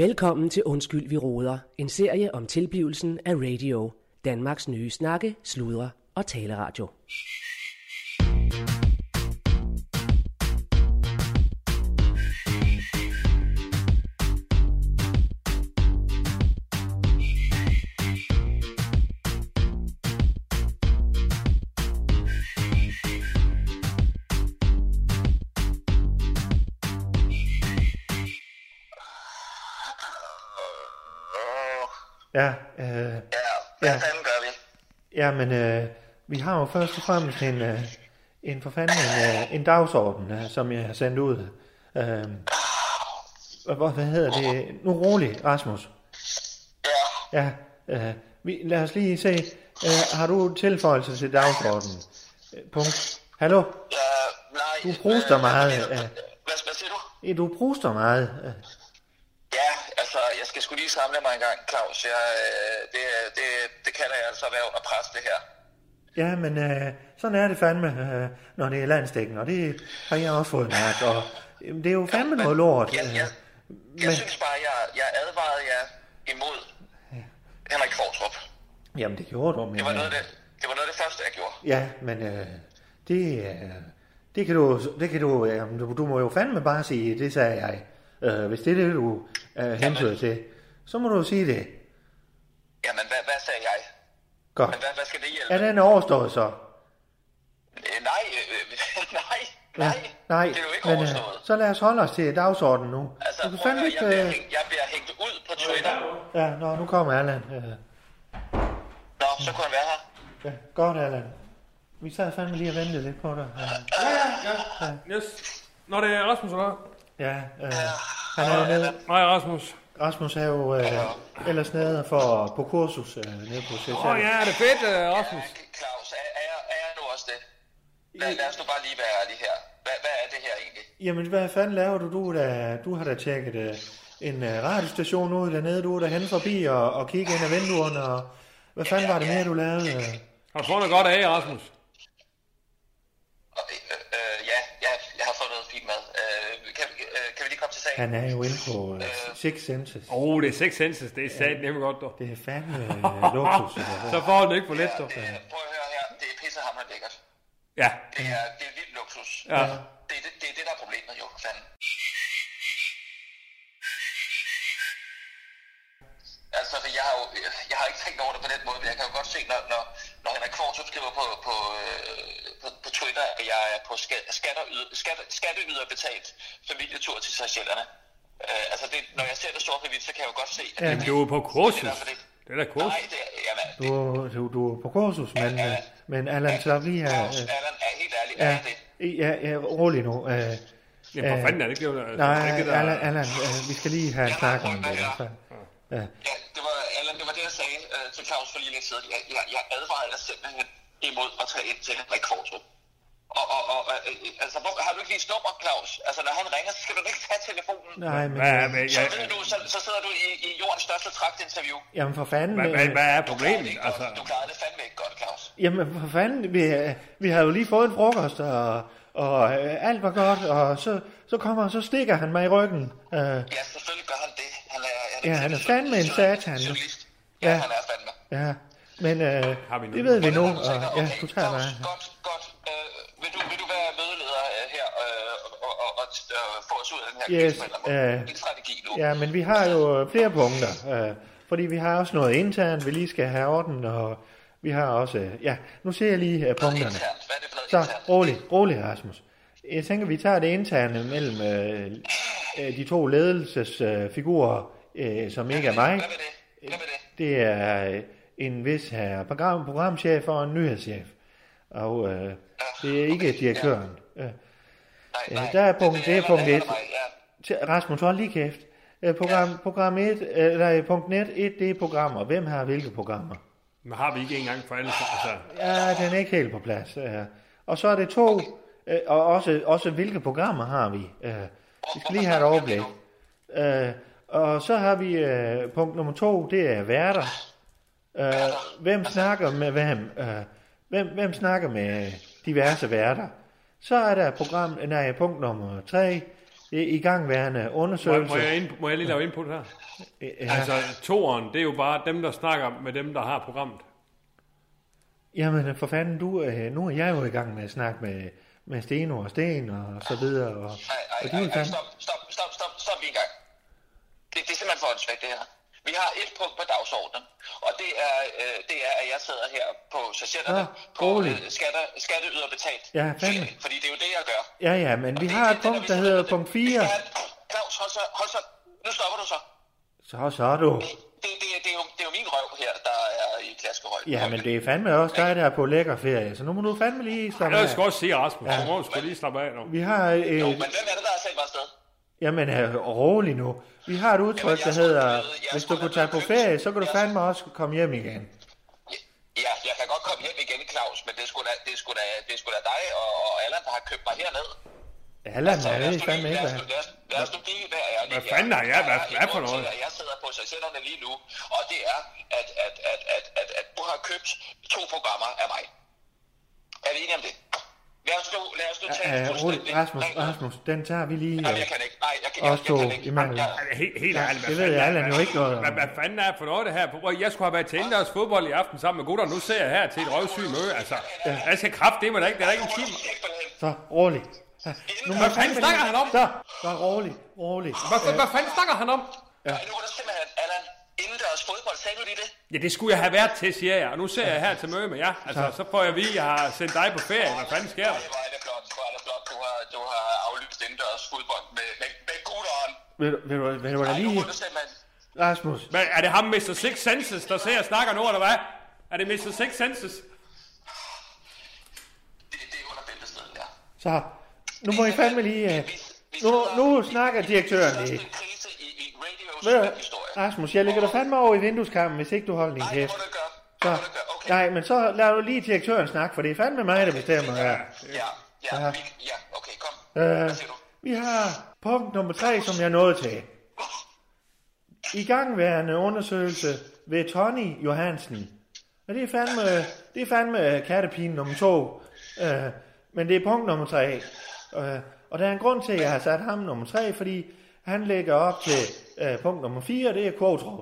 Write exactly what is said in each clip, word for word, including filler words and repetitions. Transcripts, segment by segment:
Velkommen til Undskyld, vi roder, en serie om tilblivelsen af radio, Danmarks nye snakke, sludre og taleradio. Ja, øh, ja, hvad ja. fanden gør vi? Ja, men øh, vi har jo først og fremmest en, øh, en for fanden en, øh, en dagsorden, øh, som jeg har sendt ud. Øh, hvad, hvad hedder det? Nu roligt, Rasmus. Ja. Ja, øh, vi, lad os lige se. Øh, har du tilføjelse til dagsordenen? Øh, punkt. Hallo? Ja, nej. Du pruster øh, meget. Hvad, hvad, hvad siger du? Ja, du pruster meget. Øh. Jeg skal sgu lige samle mig en gang, Klaus. Jeg, øh, det, det, det kalder jeg altså være under pres, det her. Ja, men øh, sådan er det fandme, øh, når det er landsdækkende, og det har jeg også fået mærket. Og, øh, det er jo fandme ja, men, noget lort. Ja, øh, jeg jeg men... synes bare, jeg, jeg advarede jer imod ja. Henrik Qvortrup. Jamen, det gjorde du. Men, det, var noget, det, det var noget af det første, jeg gjorde. Ja, men øh, det, øh, det kan du... Det kan du, øh, du, du må jo fandme bare sige, det sagde jeg. Øh, hvis det er det, du øh, hensyder til, så må du sige det. Jamen, hvad, hvad sagde jeg? Godt. Men hvad, hvad skal det hjælpe? Er den overstået så? Øh, nej, øh, nej, nej, ja, nej. Det er jo ikke men, overstået. Øh, så lad os holde os til dagsordenen nu. Altså, du kan høre, ikke, jeg, bliver hængt, jeg bliver hængt ud på Twitter. Ja, nå, nu kommer Allan. Øh. Nå, så kunne han være her. Ja, godt, Allan. Vi sad fandme lige og ventede lidt på dig. Ja, ja, ja. Yes. Nå, det er Rasmus, eller Ja, øh, han er jo nede... Nej, Rasmus. Rasmus er jo øh, ellers nede for, på kursus øh, nede på C C A. Åh oh, ja, det er fedt, øh, Rasmus. Ja, Klaus, er, er, er jeg nu også det? Lad, lad os nu bare lige være ærlig her. Hvad, hvad er det her egentlig? Jamen, hvad fanden laver du? Du, da, du har da tjekket øh, en øh, radiostation ud dernede. Du er da hen forbi og, og kigge ind ad vinduerne. Og, hvad fanden ja, var det mere, du lavede? Øh? Har du fundet godt af, Rasmus? Han er jo inde på uh, Six Senses. Åh, oh, det er Six Senses. Det er sat nemlig godt, dog. Det er fandme uh, luksus. Så får han det ikke for let, dog. Prøv at høre her. Det er pissehammer lækkert. Ja. Det er, det er vildt luksus. Ja. Det er det, det er det, der er problemet, jo. Fanden. Altså, jeg har jo jeg har ikke tænkt over det på den måde, men jeg kan jo godt se, når, når, når Henrik Qvortrup skriver på, på, på, på Twitter, at jeg er på skatteyderbetalt familietur til Seychellerne. Uh, altså, det, når jeg ser det sort hvidt, så kan jeg jo godt se... At ja, det, du er på kursus. Det, det, det er da kursus. Nej, det er... Jamen, det, du, du, du er på kursus, men, Allan, men Allan, så vi her... Allan er helt ærlig, hvad er det? Ja, ja, rolig nu. Uh, ja, for fanden er det ikke det? Nej, Allan, Allan uh, vi skal lige have en snak om det. Så. Ja. Ja, det var, Erland, det var det, jeg sagde øh, til Claus for lige lidt siden. Jeg, jeg, jeg advarede dig simpelthen imod at tage ind til Henrik Qvortrup. Og, og, og øh, altså, hvor, har du ikke lige et nummer, Claus? Altså, når han ringer, så skal du ikke tage telefonen. Nej, men... Ja, men så, ja, du, så, så sidder du i, i jordens største traktinterview. Jamen, for fanden... Hva, hva, hvad er problemet? Du klarede, altså... du klarede det fandme ikke godt, Claus. Jamen, for fanden... Vi, vi har jo lige fået en frokost, og, og øh, alt var godt, og så, så kommer så stikker han mig i ryggen. Øh. Ja, selvfølgelig gør han det. Han er... Ja, han er fandme en satan. Ja, ja, han er fandme. Ja, men øh, det ved vi nu. Og, ja, du tager mig. Godt, godt. Øh, vil, du, vil du være mødeleder øh, her øh, og, og, og øh, få os ud af den her yes, øh, strategi nu? Ja, men vi har jo flere punkter. Øh, fordi vi har også noget internt, vi lige skal have orden. Og vi har også... Øh, ja, nu ser jeg lige øh, punkterne. Så, rolig, rolig, Rasmus. Jeg tænker, vi tager det interne mellem øh, de to ledelsesfigurer... Øh, Øh, som ikke er mig. Hvad er det? Det er en vis her program, programchef og en nyhedschef. Og øh, det er ikke okay, direktøren. Ja. Øh, nej, nej. Der er punkt, det er punkt et. Ja. Rasmus, hold lige kæft. Øh, program, ja. program et, øh, nej, punkt net et, det er programmer. Hvem har hvilke programmer? Men har vi ikke engang for alle? Altså. Ja, den er ikke helt på plads. Øh. Og så er det to, okay. øh, og også, også hvilke programmer har vi? Øh, vi skal lige have et overblik. Øh, Og så har vi øh, punkt nummer to, det er værter. Øh, hvem snakker med hvem? Øh, hvem? Hvem snakker med diverse værter? Så er der program, nej, punkt nummer tre, I gangværende undersøgelser. Må, må, jeg, ind, må jeg lige lave input her? Ja. Altså, toeren, det er jo bare dem, der snakker med dem, der har programmet. Jamen, for fanden, du, nu er jeg jo i gang med at snakke med, med Steno og Sten og så videre. Og, ej, ej, og ej, ej, ej, stop, stop, stop, stop, stop lige en gang. Det, det er simpelthen for åndssvagt, det her. Vi har et punkt på dagsordenen, og det er, øh, det er at jeg sidder her på societerne, ja, på øh, skatter, skatteyderbetalt. Ja, fandme. Fordi det er jo det, jeg gør. Ja, ja, men og vi har et det, punkt, der, der hedder punkt fire. Klaus, hold så, hold så. Nu stopper du så. Så, så er du. Det, det, det, det, er jo, det er jo min røv her, der er i klaskerøg. Ja, men det er fandme også dig, der er på lækker ferie, så nu må du fandme lige slappe af. Jeg skal også se, Rasmus. Ja. Du må sgu lige slappe af nu. Vi har... Øh, jo, men hvem er det, der har sendt mig afsted? Jamen, rolig nu. Vi har et udtryk, jamen, der hedder, hvis du kunne tage på ferie, så kan du fandme også komme hjem igen. Ja, jeg kan godt komme hjem igen, Klaus, men det er sgu da, det er sgu da, det er sgu da dig og, og Allan, der har købt mig herned. Allan, altså, jeg ved fandme ikke, hvad han... Lad os nu blive hvad jeg lige her. Hvad fanden har jeg? Hvad, hvad for noget? Jeg sidder på socialerne lige nu, og det er, at, at, at, at, at, at du har købt to programmer af mig. Er vi enige om det? Lad os nu, lad os nu tage ja, fuldstændig. Rasmus, Rasmus, den tager vi lige. Nej, jeg kan ikke. Nej, jeg kan, jeg, jeg, jeg kan ikke. Jamen, helt helt ærligt. Det ved jeg, Erland jo ikke noget om. Hvad, hvad fanden er for noget det her? Jeg skulle have været til indendørs fodbold i aften sammen med Gudrun. Nu ser jeg her til et røvsyg møde. Altså, jeg skal kraftedeme da ikke. Det er da ikke en time. Så, roligt. Hvad fanden snakker han om? Så, så roligt, roligt. Hvad fanden snakker han om? Nej, nu er det simpelthen, Erland. Indendørs fodbold, sagde du lige det? Ja, det skulle jeg have været til, siger jeg. Og nu ser jeg her til møde med jer. Altså, så får jeg at vide, at jeg har sendt dig på ferie. Hvad fanden sker der? Hvor er det flot, hvor er det flot. Du har, du har aflyst indendørs fodbold med, med, med Gudrun. Ved, ved, ved, ved du, hvad der lige... Nej, nu er det Rasmus. Men er det ham, mister Six Senses, der ser og snakker nu, eller hvad? Er det mister Six Senses? Det, det er under bæltestedet, ja. Så, nu må vi, I fandme lige... Vi, vi, vi nu, nu snakker direktøren lige. Det er en krise i, i radio. Rasmus, jeg ligger dig fandme over i vindueskampen, hvis ikke du holder din kæft. Nej, okay. Nej, men så lader du lige direktøren snakke, for det er fandme mig, der bestemmer her. Ja, ja, ja, okay, kom. Øh, vi har punkt nummer tre, som jeg nåede til. Igangværende undersøgelse ved Tony Johansen. Og det er fandme, det er fandme kattepine nummer to. Øh, men det er punkt nummer tre. Øh, og der er en grund til, at jeg har sat ham nummer tre, fordi han lægger op til øh, punkt nummer fire, det er Qvortrup.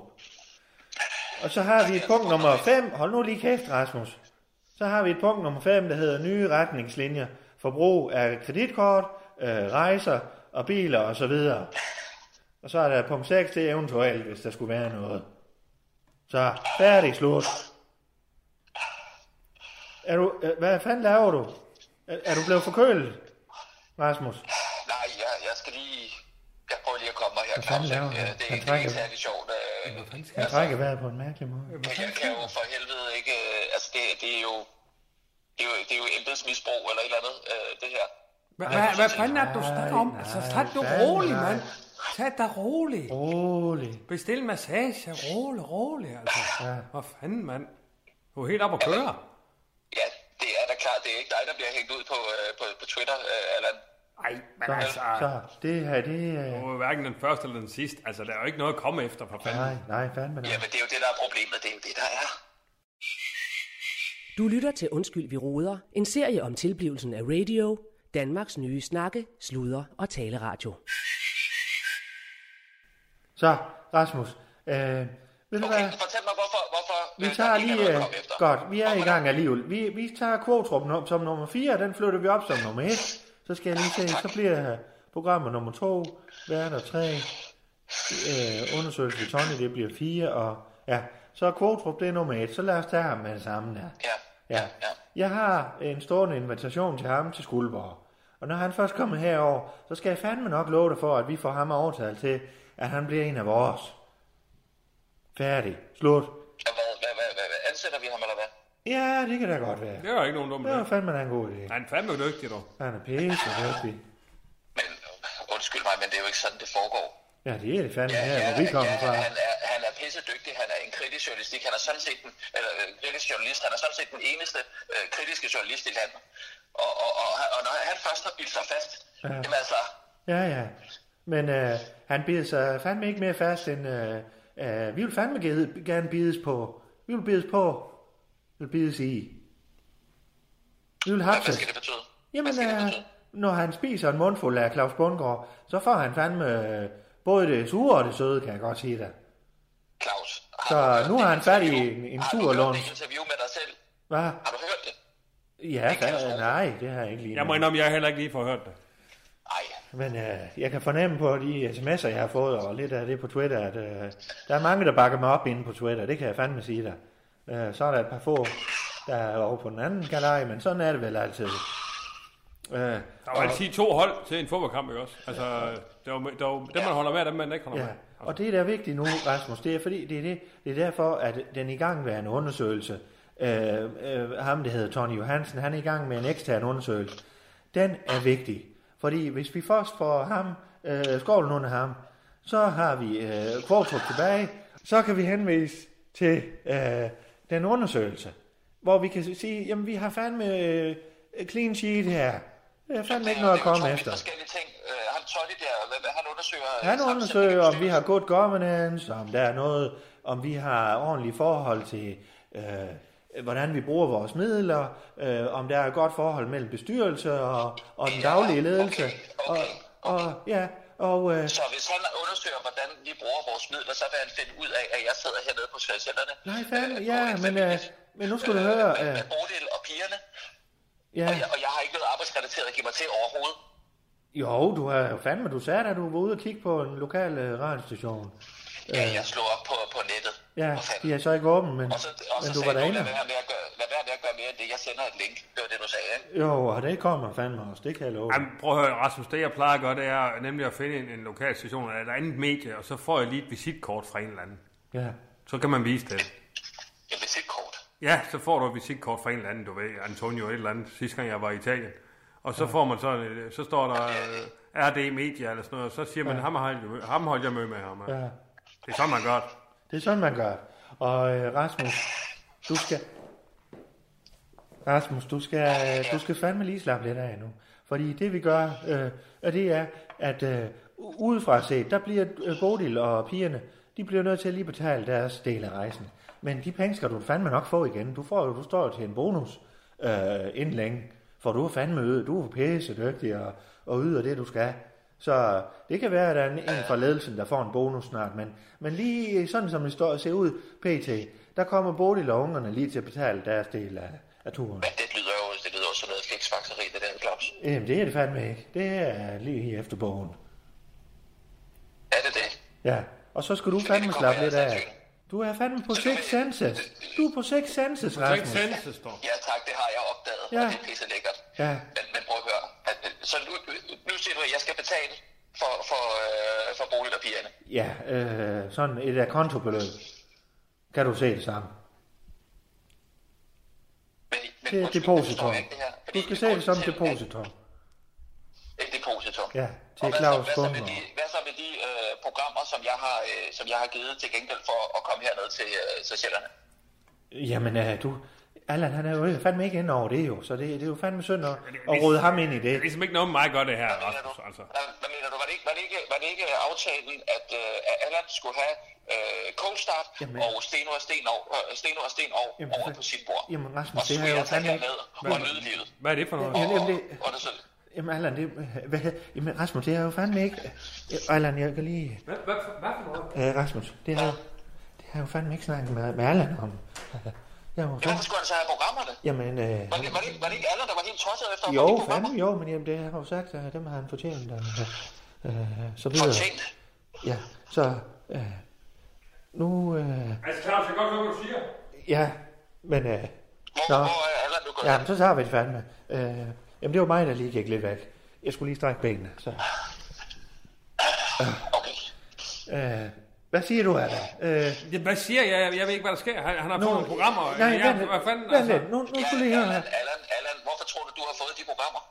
Og så har vi et punkt nummer fem, hold nu lige kæft, Rasmus. Så har vi et punkt nummer fem, der hedder nye retningslinjer for brug af kreditkort, øh, rejser og biler og så videre. Og så er der punkt seks, det er eventuelt, hvis der skulle være noget. Så færdig slut. Er du, øh, hvad fanden laver du? Er, er du blevet forkølet, Rasmus? Nej, jeg, jeg skal lige... Jeg prøver lige at komme mig her, Klaus. Det er ikke, ikke særlig sjovt. Han trækker vejret på en mærkelig måde. Jeg kan jo for helvede ikke... Altså, det, det er jo... Det er jo, det er jo embedsmisbrug eller et eller andet, det her. Hvad fanden er det, du snakker om? Altså, tag det roligt, mand. Tag dig roligt. Roligt. Bestil massage. Rolig, rolig, altså. Hvad fanden, mand? Du er helt op at køre. Ja, det er da klart. Det er ikke dig, der bliver hængt ud på Twitter, eller... Ej, men så, altså... Så, det her, det... Uh... Du er hverken den første eller den sidste. Altså, der er jo ikke noget at komme efter, for fanden. Nej, nej, fandme nej. Jamen, det er jo det, der er problemet. Det er jo det, der er. Du lytter til Undskyld, vi roder. En serie om tilblivelsen af radio. Danmarks nye snakke, sludder og taleradio. Så, Rasmus. Øh, ved du okay, hvad? Fortæl mig, hvorfor... hvorfor vi tager lige... Øh, godt, vi er hvorfor i gang alligevel. Vi, vi tager Qvortrup op som nummer fire, den flytter vi op som nummer et. Så skal jeg lige se, så bliver programmet nummer to, værter tre, øh, undersøgelse ved Tony, det bliver fire, og ja, så er Qvortrup, det er nummer et, så lad os tage ham med det samme der. Ja, ja, ja. Jeg har en stående invitation til ham til Skuldborg, og når han først kommer herover, så skal jeg fandme nok love dig for, at vi får ham overtalt til, at han bliver en af vores. Færdig. Slut. Hvad, hvad, hvad, hvad, ansætter vi ham, eller hvad? Ja, det kan da godt være. Det var ikke nogen dumme idé. Det var fandme en god idé. Han er fandme dygtig, dog. Han er pisse dygtig. Men, undskyld mig, men det er jo ikke sådan, det foregår. Ja, det er det fandme ja, her, ja, hvor vi kommer ja, fra. Han er, han er pisse dygtig, han er en kritisk journalistik. Han er sådan set den, eller, kritisk journalist. Han er sådan set den eneste øh, kritiske journalist i landet. Og, og, og, og når han først har bildt sig fast, ja. Jamen altså... Ja, ja. Men øh, han bider sig fandme ikke mere fast end... Øh, øh, vi vil fandme gerne bides på. Vi vil bides på... Vi vil bides i. Vi vil hapse. Hvad skal det betyde? Jamen, hvad skal det betyde? når han spiser en mundfuld af Claus Bundgaard, så får han fandme både det sure og det søde, kan jeg godt sige det. Claus, har så nu har han fat i en, en sur lunch. Har du hørt det interview med dig selv? Hvad? Har du hørt det? Ja, det da, nej, det har jeg ikke lige. Jeg må indrømme, jeg har heller ikke lige forhørt det. Nej. Men øh, jeg kan fornemme på de sms'er, jeg har fået, og lidt af det på Twitter, at øh, der er mange, der bakker mig op inde på Twitter. Det kan jeg fandme sige dig. Øh, så er der et par få, der er over på den anden galej, men sådan er det vel altid. Øh, der var altså to hold til en fodboldkamp, ikke også? Altså, ja. der var, der var, dem man holder med, dem man ikke holder ja. med. Altså. Og det, der er vigtigt nu, Rasmus, det er, fordi, det, er det, det er derfor, at den igangværende undersøgelse, Øh, øh, ham det hedder Tony Johansen, han er i gang med en ekstern undersøgelse. Den er vigtig, fordi hvis vi først får ham, øh, skovlen under ham, så har vi øh, Qvortrup tilbage, så kan vi henvise til øh, den undersøgelse, hvor vi kan sige, jamen vi har fandme øh, clean sheet her. Det er fandme ikke noget at komme efter. Han undersøger, han undersøger om vi har good governance, om der er noget, om vi har ordentligt forhold til øh, hvordan vi bruger vores midler, øh, om der er et godt forhold mellem bestyrelse og, og den daglige ledelse. Okay, okay, okay. Og, og, ja, og, øh, så hvis han undersøger, hvordan vi bruger vores midler, så vil han finde ud af, at jeg sidder hernede på Sverigesætterne. Nej, fandme, øh, ja, men, øh, men nu skulle øh, du høre... Øh, med, med Bodil og pigerne, ja. og, jeg, og jeg har ikke noget arbejdsrelateret at give mig til overhovedet. Jo, du har fandme, du sagde da, du var ude og kigge på en lokal øh, radiostation. Ja, jeg slog op på, på nettet. Ja, de er så ikke åben, men, og så, og men så du var derinde. Og så sagde du, lad være med at gøre mere end det. Jeg sender et link, det var det, du sagde, ikke? Jo, og det kommer fandme også, det kan jeg love. Jamen, prøv at høre, Rasmus, det jeg plejer at gøre, det er nemlig at finde en, en lokal station eller et andet medie, og så får jeg lige et visitkort fra en eller anden. Ja. Så kan man vise det. Et visitkort? Ja, så får du et visitkort fra en eller anden, du ved, Antonio et eller andet, sidste gang jeg var i Italien. Og så ja. får man så, så står der R D Media eller sådan noget, og så siger man, ja. ham, holdt, ham holdt jeg møde med ham. Ja. Det er sådan, man gør. Det er sådan, man gør. Og øh, Rasmus, du skal... Rasmus, du skal, du skal fandme lige slappe lidt af nu. Fordi det, vi gør, øh, det er, at øh, udefra set, der bliver øh, Bodil og pigerne, de bliver nødt til at lige betale deres del af rejsen. Men de penge skal du fandme nok få igen. Du får jo, du står jo til en bonus øh, inden længe. For du er fandme øde, du er pisse dygtig og, og yder det, du skal. Så det kan være, at der er en fra ledelsen, der får en bonus snart, men, men lige sådan som det står og ser ud, pt, der kommer Bodil og ungerne lige til at betale deres del af, af turen. Men det lyder jo det lyder også som noget fliksfakseri, det der, Klaus. Jamen, det er det fandme ikke. Det er lige efter bogen. Er det det? Ja, og så skal du fandme slappe lidt af. Du er fandme på Six Senses. Du er på Six Senses, Rasmus. Six Senses, dog. Ja tak, det har jeg opdaget, ja. og det er pisse lækkert. Ja. Men, men prøv at høre. Så nu, nu siger du, at jeg skal betale for, for, øh, for Bodil og pigerne. Ja, øh, sådan et af kontobeløb. Kan du se det samme? Men, men, det er et depositum. Du skal se det som et depositum. Et depositum? Ja, til Claus Bundgaard. Hvad så med de øh, programmer, som jeg, har, øh, som jeg har givet til gengæld for at komme hernede til øh, socialerne? Jamen, øh, du... Allan, han er jo fandme ikke inde over det jo, så det, det er jo fandme synd at, at rode ham ind i det. Det er ligesom ikke noget med mig gør det her, Rasmus, altså. Hvad mener du? Var det ikke, var det ikke, var det ikke aftalen, at, uh, at Allan skulle have uh, Cold Start jamen, og Steno og Steno, uh, Steno og Steno jamen, over på sit bord? Jamen, Rasmus, det er jo fandme ikke. Og nyde livet. Hvad er det for noget? Og, jamen, det, og, og det sådan. Jamen, Allan, det, hvad, jamen, Rasmus, det er jo fandme ikke. Allan, jeg kan lige... Hvad, hvad, for, hvad for noget? Uh, Rasmus, det har jeg jo fandme ikke snakket med, med Allan om. Hvorfor ja, skulle han så have programmerne? Jamen, øh, var, det, var, det, var det ikke Erland, der var helt tosset efter? Jo, fandme, jo, men jamen, det har jo sagt, at dem har han fortjent. Og, øh, så videre. Fortjent? Ja, så øh, nu... Øh, altså, Klaus, jeg kan godt høre, hvad du siger. Ja, men... Øh, hvor, nå, hvor er Erland, du går? Jamen, så tager vi det fandme. Øh, jamen, det var mig, der lige gik lidt væk. Jeg skulle lige strække benene, så... Øh, okay. Øh, Hvad siger du, Erland? Øh... Ja, hvad siger jeg? Jeg ved ikke, hvad der sker. Han, han har nu... fået nogle programmer. Nej, jeg, vent, hvad fanden, vent, altså... vent, nu, nu skulle jeg høre. Allan, Allan, hvorfor tror du, du har fået de programmer?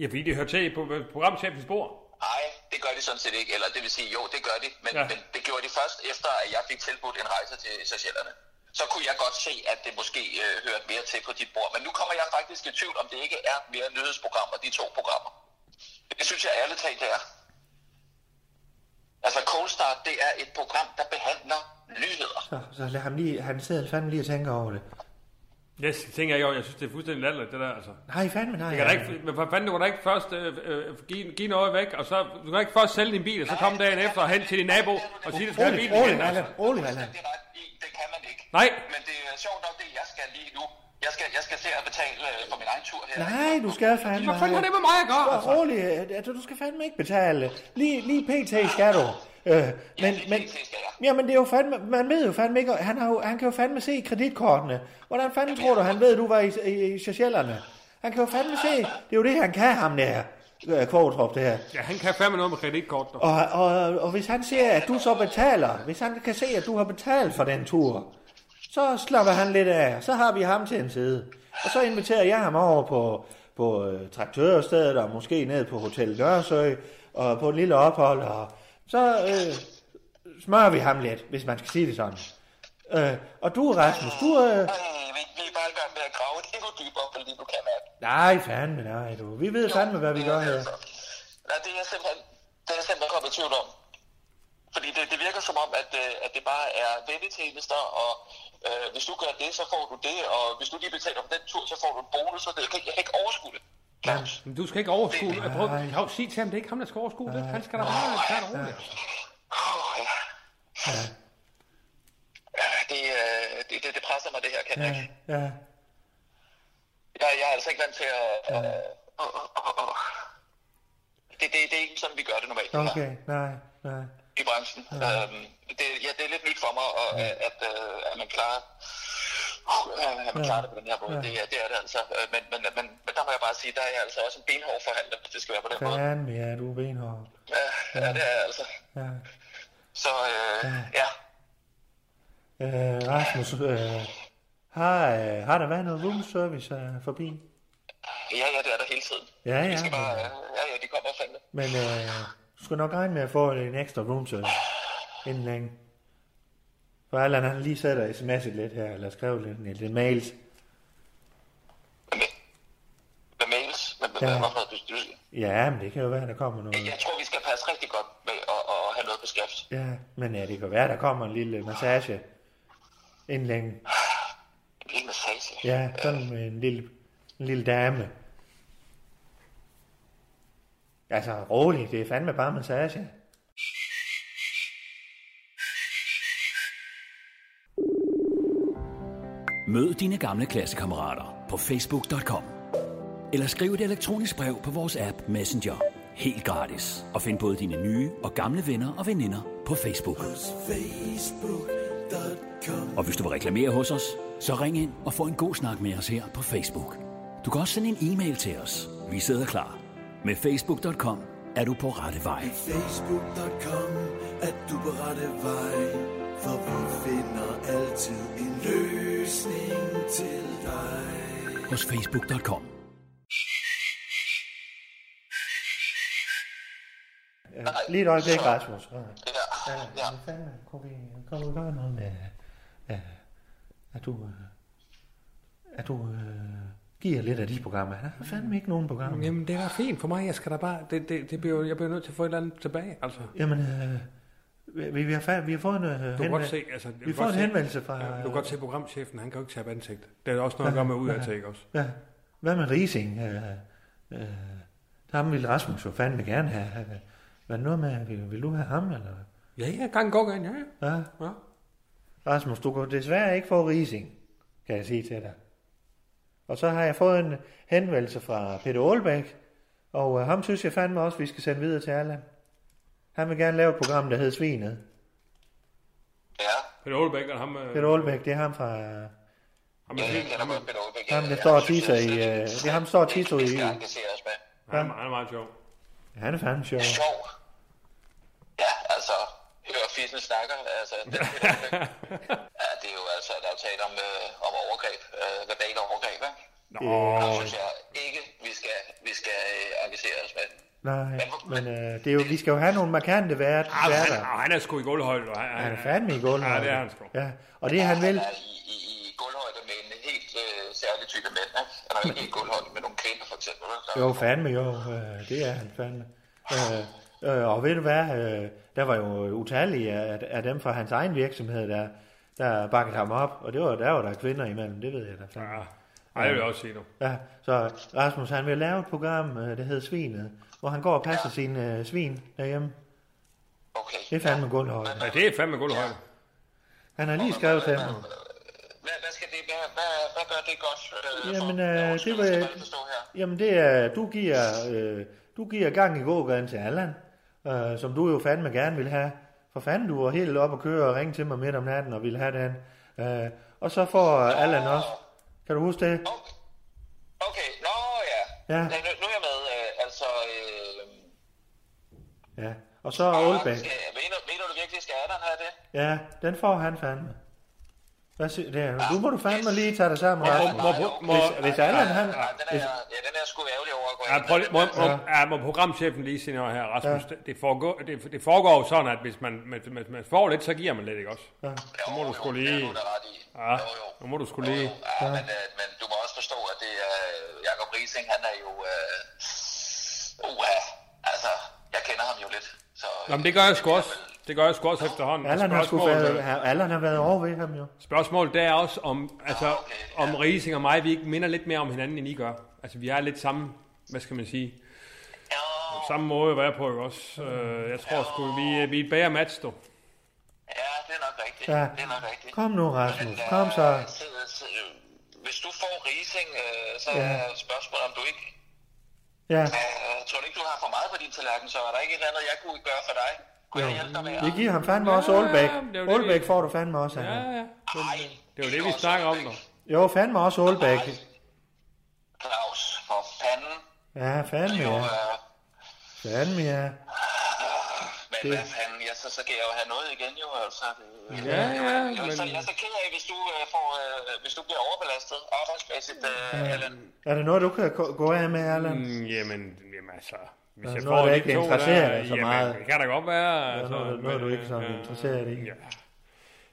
Ja, fordi de hører til på programchefens bord. Nej, det gør de sådan set ikke. Eller det vil sige, jo, det gør de. Men, ja. men det gjorde de først efter, at jeg fik tilbudt en rejse til Seychellerne. Så kunne jeg godt se, at det måske øh, hørte mere til på dit bord. Men nu kommer jeg faktisk i tvivl, om det ikke er mere nyhedsprogrammer, de to programmer. Det synes jeg ærligt talt, det er. Altså, Cold Start, det er et program, der behandler nyheder. Så, så lad ham lige, han sidder fandme lige og tænker over det. Næste ting er jo, jeg synes, det er fuldstændig latterligt, det der, altså. Nej, fandme nej. Kan ja. Ikke, men for fanden, du kan da ikke først øh, give, give noget væk, og så, du kan ikke først sælge din bil, og så komme dagen efter og hen til din nabo, og sige, at du skal have bilen igen. Rolig, Allan, rolig, Allan. Det kan man ikke. Nej. Men det er sjovt nok, det jeg skal lige nu. Jeg skal, jeg skal se at betale for min egen tur her. Nej, du skal fandme. Hvad fanden har det med mig at gøre? Hvor altså. Rolig, altså, du skal fandme ikke betale. Lige, lige pt. skal du. Øh, men, ja, men, ja, men det er jo fandme, man ved jo fandme ikke, han, har jo, han kan jo fandme se kreditkortene. Hvordan fanden tror du, han ved, du var i, i, i Seychellerne? Han kan jo fandme se, det er jo det, han kan ham der, Qvortrup, det her. Ja, han kan fandme noget med kreditkortene. Og, og, og, og hvis han ser, at du så betaler, hvis han kan se, at du har betalt for den tur, så slapper han lidt af, så har vi ham til en side. Og så inviterer jeg ham over på, på øh, traktørstedet, og måske ned på Hotel Nørresø, og på et lille ophold, og så øh, smører vi ham lidt, hvis man skal sige det sådan. Øh, og du, Rasmus, du... Øh... Øh, vi, vi er bare i gang med at grave det endnu dybere, fordi du kan mærke. Nej, fandme nej, du. Vi ved jo, fandme, hvad vi gør her. Altså. Nej, det er simpelthen, det er simpelthen kommet i tvivl om. Fordi det, det virker som om, at, at det bare er vennetjenester, og øh, hvis du gør det, så får du det, og hvis du lige betaler for den tur, så får du en bonus, og det kan jeg ikke overskue det. Klaus. Du skal ikke overskue det. Prøv at sige til ham, det er ikke ham, der skal overskue det. Han skal da bare være klart roligt. Det presser mig, det her, kan jeg ikke. Jeg er altså ikke vant til at... Det er ikke sådan, vi gør det normalt. Okay, nej, nej. I branchen. Det er lidt nyt for mig, at man klarer... Uh, jeg klarer det på den her måde, ja. det, det er det altså, men, men, men, men der må jeg bare sige, der er jeg altså også en benhård forhandler, hvis det skal være på den måde. Fanden, ja, du er benhård. Ja, ja, det er jeg altså. Ja. Så, øh, ja. ja. Øh, Rasmus, øh, har, øh, har der været noget roomservice øh, forbi? Ja, ja, det er der hele tiden. Ja, ja. Skal bare, øh, ja, ja, de kommer og fandme. Men øh, du skal nok regne med at få en ekstra roomservice inden længe. For Allan, han lige sætter sms'et lidt her, eller skrev lidt, eller det mails. Hvad mails? Hvad, ja. Hvorfor, du, du... ja, men det kan jo være, der kommer noget. Jeg tror, vi skal passe rigtig godt med at, at have noget på skrift. Ja, men ja, det kan være, der kommer en lille massage inden længe. En lille massage? Ja, sådan med en lille, en lille dame. Altså, roligt, det er fandme bare massage. Mød dine gamle klassekammerater på facebook punktum com eller skriv et elektronisk brev på vores app Messenger. Helt gratis. Og find både dine nye og gamle venner og veninder på Facebook. Og hvis du vil reklamere hos os, så ring ind og få en god snak med os her på Facebook. Du kan også sende en e-mail til os. Vi sidder klar. Med facebook punktum com er du på rette vej. facebook punktum com er du på rette vej. For vi finder altid en løsning til dig. Hos facebook punktum com. Ja, lige et øjeblik, Rasmus. Ja, ja. ja. Fanden, kunne vi, kunne vi gøre noget med, at du, at du uh, giver lidt af de programmer? Der er fandme ikke nogen programmer. Jamen, det var fint for mig. Jeg skal da bare, det, det, det bliver, jeg bliver nødt til at få et eller andet tilbage, altså. Jamen, øh, Vi, vi, har, vi har fået en, henvend... se, altså, vi får en se, henvendelse fra... Ja, du kan godt se programchefen, han kan jo ikke tabe ansigt. Det er også noget, der gør med udadtil, ikke også? Ja. Hvad med Rising? Øh, øh, der ville Rasmus jo fandme gerne have. Hvad noget med, vil, vil du have ham, eller? Ja, ja, gang går gang, ja. ja. ja. Rasmus, du kan desværre ikke få Rising, kan jeg sige til dig. Og så har jeg fået en henvendelse fra Peter Ålbæk, og øh, ham synes jeg fandme også, vi skal sende videre til Erland. Han vil gerne lave et program, der hedder Svinet. Ja. Peter Ålbæk, og ham... Peter Ålbæk, det er ham fra... Ham, ja, det er ham, Peter Ålbæk. Ham, der står og tisser i... Det er ham, der står og tisser i... Det skal engagere os med. Han er meget sjov. Ja, han er fandme sjov. Sjov. Ja, altså... Hør fissen snakker, altså... Den, ja, det er jo altså... Der er jo talt om, øh, om overgreb. Øh, verbal overgreb, ikke? Nå. Det synes jeg ikke, vi skal, vi skal øh, engagere os med. Nej, men øh, det er jo, vi skal jo have nogle markante værd, ah, værter. Han, han er sgu i gulvhøjde. Han, han, han er fandme i gulvhøjde. Ja, det er han sgu. Ja, og det er han, han vel... Han er i, i, i gulvhøjde med en helt øh, særlig type mænd, ikke? Han er jo ikke i gulvhøjde med nogle kvinder, for eksempel. Der jo, fandme jo. Øh, det er han fandme. Øh, øh, og ved du hvad? Øh, der var jo utallige af, af dem fra hans egen virksomhed, der, der bakkede ham op, og det var, der var der kvinder imellem, det ved jeg da. Ja, ej, jeg vil også sige nu. Ja, så Rasmus, han vil lave et program, der hedder Svinet, hvor han går og passer ja. sine uh, svin derhjemme. Okay. Det er fandme guldhøjde. Ja, det er fandme guldhøjde. Ja. Han har lige skrevet til ham. Hvad skal det være? Hvad, hvad gør det godt? Øh, jamen, øh, det var, øh, jamen, det er, du giver, øh, du giver gang i gågaden til Allan, øh, som du jo fandme gerne vil have. For fanden, du var helt op og køre og ringe til mig midt om natten og ville have den. Øh, og så får øh, Allan også. Kan du huske det? Okay, okay. Nå ja. ja. Nej, nu, nu er jeg med, øh, altså... Øh... Ja, og så Ålbæk. Mener, mener du virkelig, skal Allan have det? Ja, den får han fandme. Nu må du fandme lige tage dig sammen, Rasmus. Hvis Allan, han... Ja, den er sgu ærgerlig over at gå ind. Ja, må programchefen lige sige noget her, Rasmus. Det foregår sådan, at hvis man får lidt, så giver man lidt, ikke også? Nu må du sgu lige... Ja, nu må du sgu lige... Ja, men du må også forstå, at det er... Jacob Rising, han er jo... Uha, altså... Jeg kender ham jo lidt, så... Jamen, det gør jeg sgu også. Det gør jeg sgu også efterhånden. Allan har, været, Allan har været over ved ham jo. Spørgsmålet der er også, om, altså, oh, okay, om ja. Rising og mig, vi ikke minder lidt mere om hinanden, end I gør. Altså, vi er lidt samme, hvad skal man sige, oh. samme måde at være på, ikke også? Uh, jeg tror oh. sgu, vi, vi er et bedre match, dog. Ja, det er nok rigtigt. Ja. Det er nok rigtigt. Kom nu, Rasmus. Men, kom så. Hvis du får Rising, så er ja. spørgsmålet, om du ikke... Ja. Jeg tror ikke, du har for meget på din tallerken, så er der ikke et eller andet, jeg kunne gøre for dig? Kunne jeg hjælpe dig med? Vi giver ham fandme ja, også Ålbæk. Ålbæk vi... får du fandme også. Ja, ja. Ej, det er jo det, vi snakker om nu. Jo, fandme også Ålbæk. Klaus, for fanden. Ja, fandme ja. Fandme ja. Men hvad fanden, ja, så, så kan jeg jo have noget igen jo, altså. Ja, ja. ja jeg, men... så, jeg er så ked af, hvis du, øh, får, øh, hvis du bliver overbelastet arbejdsmæssigt, øh, ja. Erland. Er det noget, du kan gå af med, Erland? Mm, jamen, jamen altså... Hvis jeg får ikke interesseret dig så jamen, meget. Det kan da godt være. Altså, ja, nu er du ikke så interesseret i. Ja.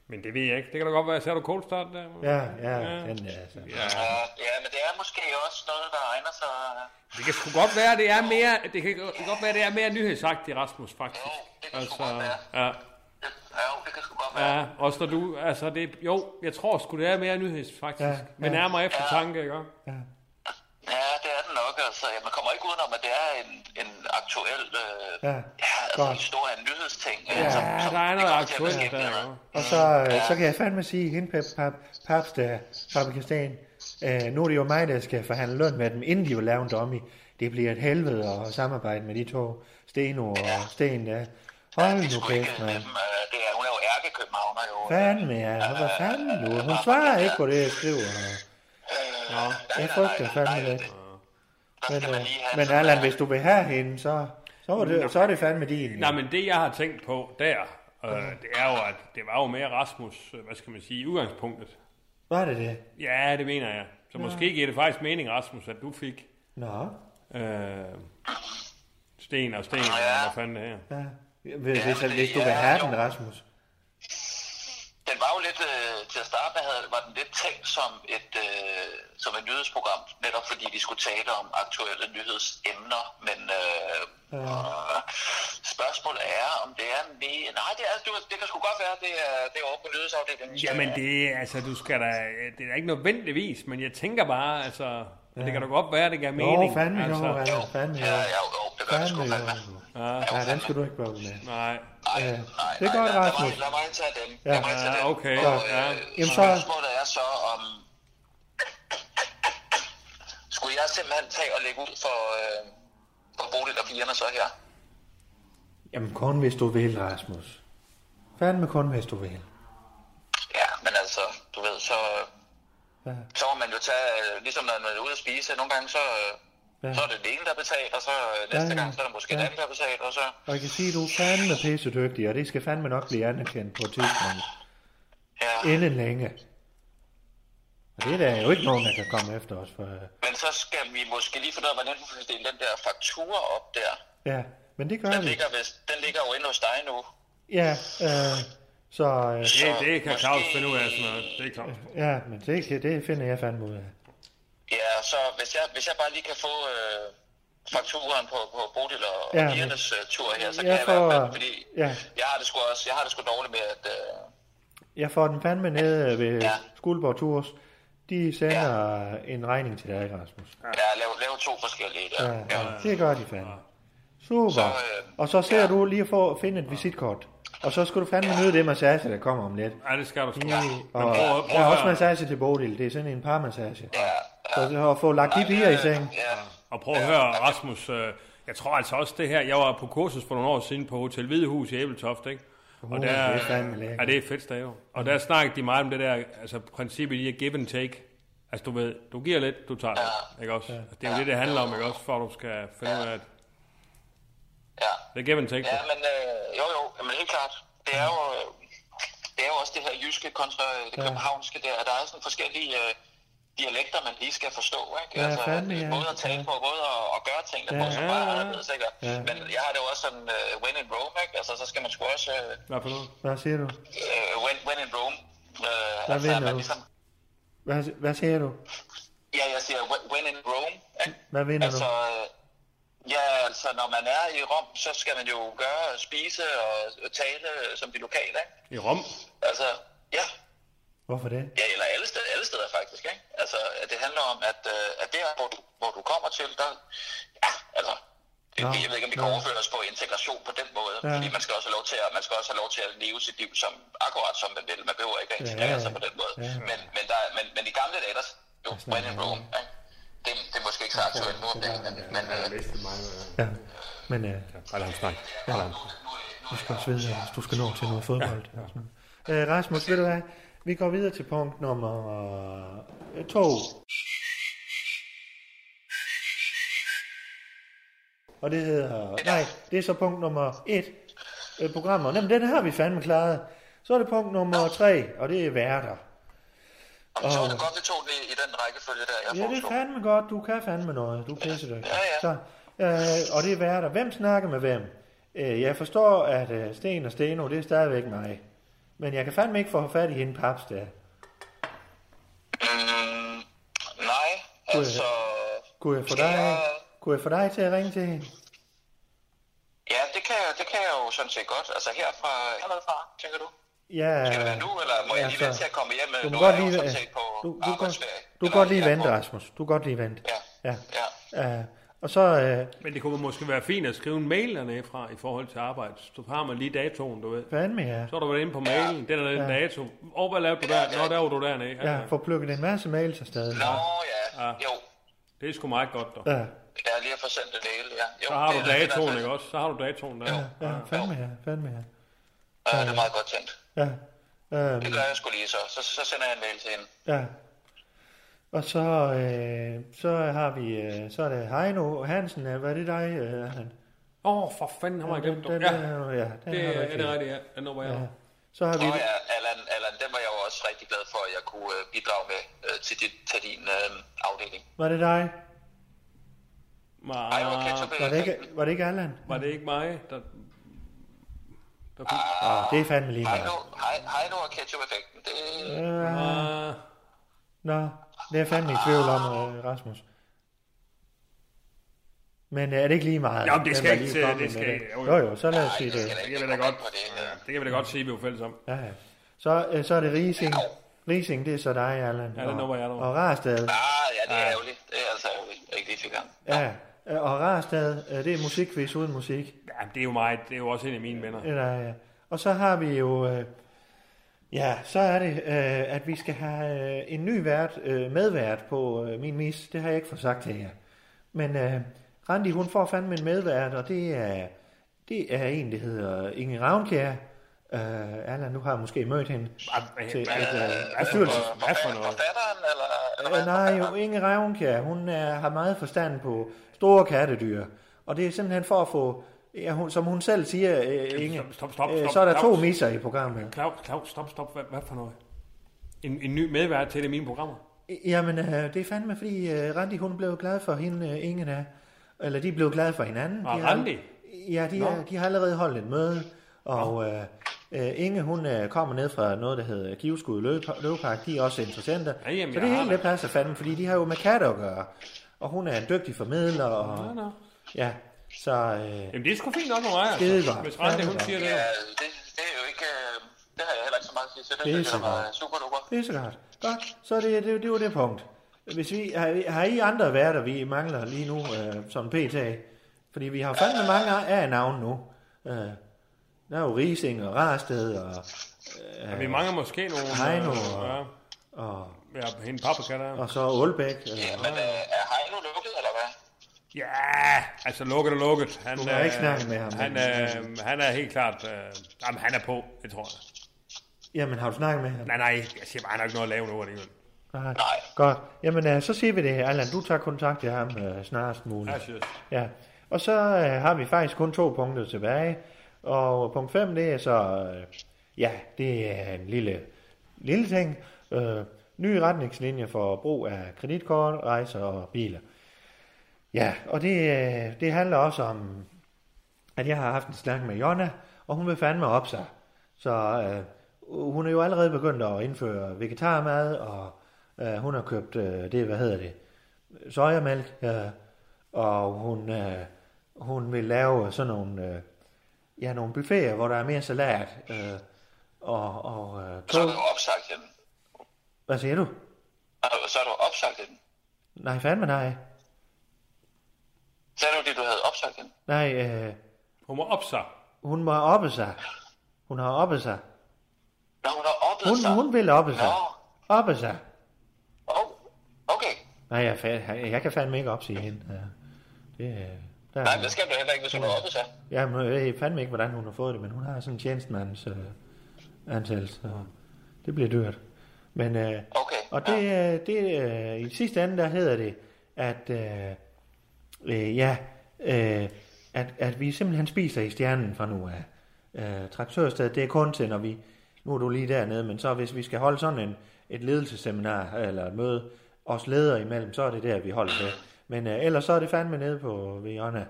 Men det ved jeg ikke. Det kan da godt være. Ser du Cold Start der? Ja, ja. Ja. Den, altså. ja. ja, men det er måske også noget, der egner sig. Det kan sgu godt være, det er mere, det kan ja. godt være, det er mere nyhedsagtigt, Rasmus, faktisk. Jo, det kan altså, sgu godt være. Ja. Det, jo, det kan sgu godt være. Ja, også når du, altså det, jo, jeg tror sgu, det er mere nyheds, faktisk. Ja, ja. Men nærmere efter ja. tanke, ikke? Ja. Ja, det er den nok, altså. Ja, man kommer ikke udenom, at det er en, en aktuel, øh, ja, ja, altså godt. En stor nyhedsting. Ja, øh, som, som der er noget aktuelt der. der er. Og så, øh, ja. så kan jeg fandme sige, hende Pep, pap, paps der, Fabrikastan, øh, nu er det jo mig, der skal forhandle løn med dem, inden de vil lave en dummy. Det bliver et helvede at samarbejde med de to, Steno og ja. Sten der. Hold ja, nu kæft, mand. Det er, hun er jo ærkekøbenhavner jo. Fanden med jer, hvad fanden nu? Hun svarer ikke på det, jeg skriver. Nå, jeg frygter fandme det. Men, men Allan, hvis du vil have hende, så, så, er, det, så er det fandme din. Nej, men det jeg har tænkt på der, øh, det er jo, at det var jo mere Rasmus, hvad skal man sige, udgangspunktet. Var det det? Ja, det mener jeg. Så Nå. måske giver det faktisk mening, Rasmus, at du fik Nå. Øh, sten og sten, hvad fanden det her. Ja. Hvis, hvis, hvis du vil have den, Rasmus. Den var jo lidt, øh, til at starte med, var den lidt tænkt som et, øh, som et nyhedsprogram, netop fordi de skulle tale om aktuelle nyhedsemner, men øh, ja. øh, spørgsmålet er, om det er mere... Nej, det, er, det kan sgu godt være, det er, det er over på nyhedsafdelingen. Jamen det, altså, du skal da... Det er ikke nødvendigvis, men jeg tænker bare, altså... Ja. Det kan da godt være, det giver mening. Jo, fandme altså. jo, altså, fandme jo. Ja, jo, jo, det gør det sgu fandme. Ja, ja, den skal du ikke gøre med. Nej. Nej, nej, nej, det går nej, lad, lad mig tage dem. Ja, lad mig tage dem. Okay. Og, øh, Jamen, så... spørgsmålet er så, om... Skulle jeg simpelthen tage og lægge ud for, øh, for Bodil og pigerne så her? Jamen, kun hvis du vil, Rasmus. Fandme kun, hvis du vil. Ja, men altså, du ved, så... Ja. Så må man jo tage, ligesom når man er ude at spise, nogle gange så, ja. så er det den ene, der betaler, og så næste ja. gang, så er der måske ja. den anden, der betaler, og så... Og jeg kan sige, du er fandme pissedygtig, og det skal fandme nok blive anerkendt på et tidspunkt. Ja. Inden længe. Og det er der jo ikke nogen, der kan komme efter os for... Men så skal vi måske lige finde ud af, hvordan vi får den der faktura op der. Ja, men det gør den vi. Ligger ved, den ligger jo inde hos dig nu. Ja, øh... Så, øh, så det, det kan Klaus finde ud af sådan noget. Det er klart. Ja, men det, det finder jeg fandme ud af. Ja, så hvis jeg, hvis jeg bare lige kan få øh, fakturen på, på Bodil og ja, Irnes uh, tur her, så jeg kan jeg, får, jeg i hvert fald, fordi ja. jeg har det sgu også, jeg har det sgu dårligt med, at øh, Jeg får den fandme nede ved ja. Skuldborg Tours. De sender ja. en regning til dig, Rasmus. Ja, lav, lav to forskellige der. Ja, ja. Ja. Det gør de fandme. Super. Så, øh, og så ser ja. du lige for at finde et visitkort. Og så skal du fandme nyde det massage, der kommer om lidt. Ja, det skal du sgu. Ja. Og der er også massage til Bodil. Det er sådan en parmassage. Ja. Ja. Så at få lagt de piger i seng. Ja. Og prøv at høre, Rasmus. Jeg tror altså også det her. Jeg var på kursus for nogle år siden på Hotel Hvide Hus i Ebeltoft, ikke? Uh, og der det er, er det fedt stav. Og der snakkede de meget om det der, altså princippet i at give and take. Altså du ved, du giver lidt, du tager ja. lidt, ikke også? Ja. Altså, det er jo det, det handler om, ikke også, for du skal finde ud ja. af at... Ja. Det er give and take. Ja, men øh, jo jo, men helt klart. Det er jo, det er jo også det her jyske kontra det københavnske der, der er sådan forskellige øh, dialekter, man lige skal forstå, ikke? Ja, altså, fandme, ja. Både at tale ja. på, både at, at gøre ting, der ja, på, som bare er anderledes, ikke? Ja. Men jeg har det jo også sådan, uh, when in Rome, ikke? Altså, så skal man sgu også... Uh, Hvad for noget? Hvad siger du? Uh, when, when in Rome. Uh, Hvad altså, vinder du? Ligesom... Hvad, hvad siger du? Ja, jeg siger when in Rome, ikke? Hvad vinder altså, du? Ja, altså, når man er i Rom, så skal man jo gøre, spise og tale som de lokale, ikke? I Rom? Altså, ja. Hvorfor det? Ja, eller alle steder, alle steder faktisk, ikke? Altså, det handler om, at, øh, at der, hvor du, hvor du kommer til, der... Ja, altså... Nå, jeg ved ikke, om vi kan overføre os på integration på den måde, ja. fordi man skal, også have lov til at, man skal også have lov til at leve sit liv som, akkurat som man vil. Man behøver ikke at integrere ja, ja, ja. sig på den måde. Ja, ja. Men, men, der, men, men i gamle dage, der jo, when in Rome, ikke? Det, det er måske ikke så aktuelt nu om dagen, men... men øh, ja, men... Øh, ja, lad os snakke. Ja, lad os snakke. Du skal også vide, at du skal nå til noget fodbold. Ja. Ja. Øh, Rasmus, ved du hvad? Vi går videre til punkt nummer to. Og det hedder... Nej, det er så punkt nummer et. Øh, programmer. Jamen, den har vi fandme klaret. Så er det punkt nummer tre, og det er værter. Og... Så er det godt, vi tog den i den rækkefølge der. Jeg ja, det er fandme godt. Du kan fandme noget. Du pisser dig. Ja, ja. Så, øh, og det er værter. Hvem snakker med hvem? Øh, jeg forstår, at øh, Sten og Steno, det er stadigvæk mig. Men jeg kan fandme ikke få fat i hende paps der. Mm, nej, kunne altså... Jeg, kunne, jeg få dig, jeg... kunne jeg få dig til at ringe til hende? Ja, det kan, det kan jeg jo sådan set godt. Altså herfra... Herfra, tænker du? Ja... Skal det være nu, eller må ja, jeg lige vente til at komme hjem? Du kan godt lige vente, du, du, du kan godt lige vente, Rasmus. Du kan godt lige vente. Ja, ja. ja. Uh, og så... Uh... Men det kunne måske være fint at skrive en mail dernede fra i forhold til arbejde. Så har man lige datoen, du ved. Fandme, ja. Så er du været inde på mailen, ja. den er den ja. dato. Åh, hvad lavede du der? Nå, der var du dernede. Ja, ja. Få plukket en masse mails afsted. Nå, ja. ja. Jo. Det er sgu meget godt, dog. Ja. Jeg har lige fået sendt en mail, ja. Jo, så har du datoen, ikke også? Så har du datoen der. Ja, ja. Fandme, ja. Fandme, ja. Ja, det er meget godt tænkt. Ja. Um... Det gør jeg sgu lige så. så. Så sender jeg en mail til hende. Ja. Og så, øh, så har vi, øh, så er det Heino Hansen, hvad er det dig, Erland? Åh, oh, for fanden har man glemt dig. Ja, ja, det er det rigtigt, ja. Den nummer jeg har. Så har vi... Nå ja, Allan, Allan, den var jeg jo også rigtig glad for, at jeg kunne øh, bidrage med øh, til, dit, til din øh, afdeling. Var det dig? Nej, okay, var det ikke, var det ikke Allan? Var det ikke mig, der... der kunne... ah, ah, det er fandme lige meget. Heino og ketchup-effekten, det... Ah, nå... Det er fandme i tvivl om, Rasmus. Men er det ikke lige meget? Jamen, det skal ikke til. Det skal det. Jo, jo, jo, så lad os sige det. Det kan vi da godt, det kan vi da godt sige, vi er fælles om. Ja, ja. Så, så er det Rising. Rising, det er så dig, Erland. Ja, det nummer jeg er der. Og Rastad. Ah, ja, det er ærgerligt. Det er altså ærgerligt. Jeg ikke lige fik gang. Ja, og Rastad, det er musikquiz uden musik. Ja, det er jo mig. Det er jo også en af mine venner. Ja, ja. Og så har vi jo... Ja, så er det, øh, at vi skal have øh, en ny vært, øh, medvært på øh, min mis. Det har jeg ikke fået sagt til jer. Men øh, Randi, hun får fandme en medvært, og det er, det er en, der hedder Inge Ravnkjær. Øh, Erland, nu har jeg måske mødt hende til et bestyrelses... Hvad for noget? Forfatteren, eller? Nej, jo, Inge Ravnkjær, hun er, har meget forstand på store kattedyr. Og det er simpelthen for at få... Ja, hun, som hun selv siger, øh, Inge, stop, stop, stop, stop, øh, så er der Klaus, to misser i programmet. Klaus, Klaus stop, stop. Hvad, hvad for noget? En, en ny medvært til det mine programmer? Jamen, øh, det er fandme, fordi øh, Randi, hun blev glad for hende, øh, Inge der. Eller de blev glade for hinanden. Og de Randi? Har, ja, de, no. er, de har allerede holdt et møde. Og øh, øh, Inge, hun øh, kommer ned fra noget, der hedder Givskud Løvepark. De er også interessante. Ja, jamen, så det hele det passer fandme, fordi de har jo med katter at gøre. Og hun er en dygtig formidler. Og, ja, no. ja. Så, øh... Jamen det er sgu fint nok med mig, altså. Hvis Randi, hun siger det. Ja, det, det er jo ikke... Øh, det har jeg heller ikke så bare sige, så det synes jeg var super duper. Pisseklart. Godt, så det, det, det var det punkt. Hvis vi, har, har I andre værter, vi mangler lige nu, øh, som P T A? Fordi vi har fandme mange af navne nu. Øh, der er jo Rising og Rastad og... Øh, ja, vi mangler måske nogle... Heino og... Ja. Og, ja, hende paprika der. Og så Ålbæk. Ja, men er Heino lukket, eller hvad? Ja, altså lukket og lukket. Han, du har øh, ikke snakket med ham. Han, øh, han er helt klart... Øh, jamen, han er på, det tror jeg. Jamen, har du snakket med ham? Nej, nej, jeg siger bare, han har ikke noget at lave nu alligevel. Nej. Godt. Jamen, øh, så siger vi det her, Allan. Du tager kontakt til ham øh, snarest muligt. Ja, ja. Og så øh, har vi faktisk kun to punkter tilbage. Og punkt fem, det er så... Øh, ja, det er en lille, lille ting... Øh, nye retningslinjer for brug af kreditkort, rejser og biler. Ja, og det, det handler også om, at jeg har haft en snak med Jonna, og hun vil fandme op sig. Så øh, hun er jo allerede begyndt at indføre vegetarmad, og øh, hun har købt, øh, det, hvad hedder det, sojamælk, øh, og hun, øh, hun vil lave sådan nogle, øh, ja, nogle buffeter, hvor der er mere salat, øh, og, og øh, så er det opsagt hende. Hvad siger du? Så er du opsagt den? Nej, fandme nej. Sagde du det, du havde opsagt den? Nej, øh... Hun må oppe sig. Hun må oppe sig. Hun har oppe sig. Nå, hun har oppe hun, sig? Hun vil oppe sig. Nå. Oppe sig. Oh, okay. Nej, jeg, jeg, jeg kan fandme ikke opsige hende. Det, der, nej, det skal du heller ikke, hvis hun har oppe sig. Jamen, jeg fandme ikke, hvordan hun har fået det, men hun har sådan en tjenestmands øh, ansættelse, så det bliver dyrt. Men, øh, okay, og det, ja. det øh, i sidste ende, der hedder det, at, øh, øh, ja, øh, at, at vi simpelthen spiser i stjernen fra nu af. Øh, Traktørstedet, det er kun til, når vi, nu er du lige dernede, men så hvis vi skal holde sådan en, et ledelsesseminar eller et møde os ledere imellem, så er det der, vi holder det. Men øh, ellers så er det fandme nede på Jonna.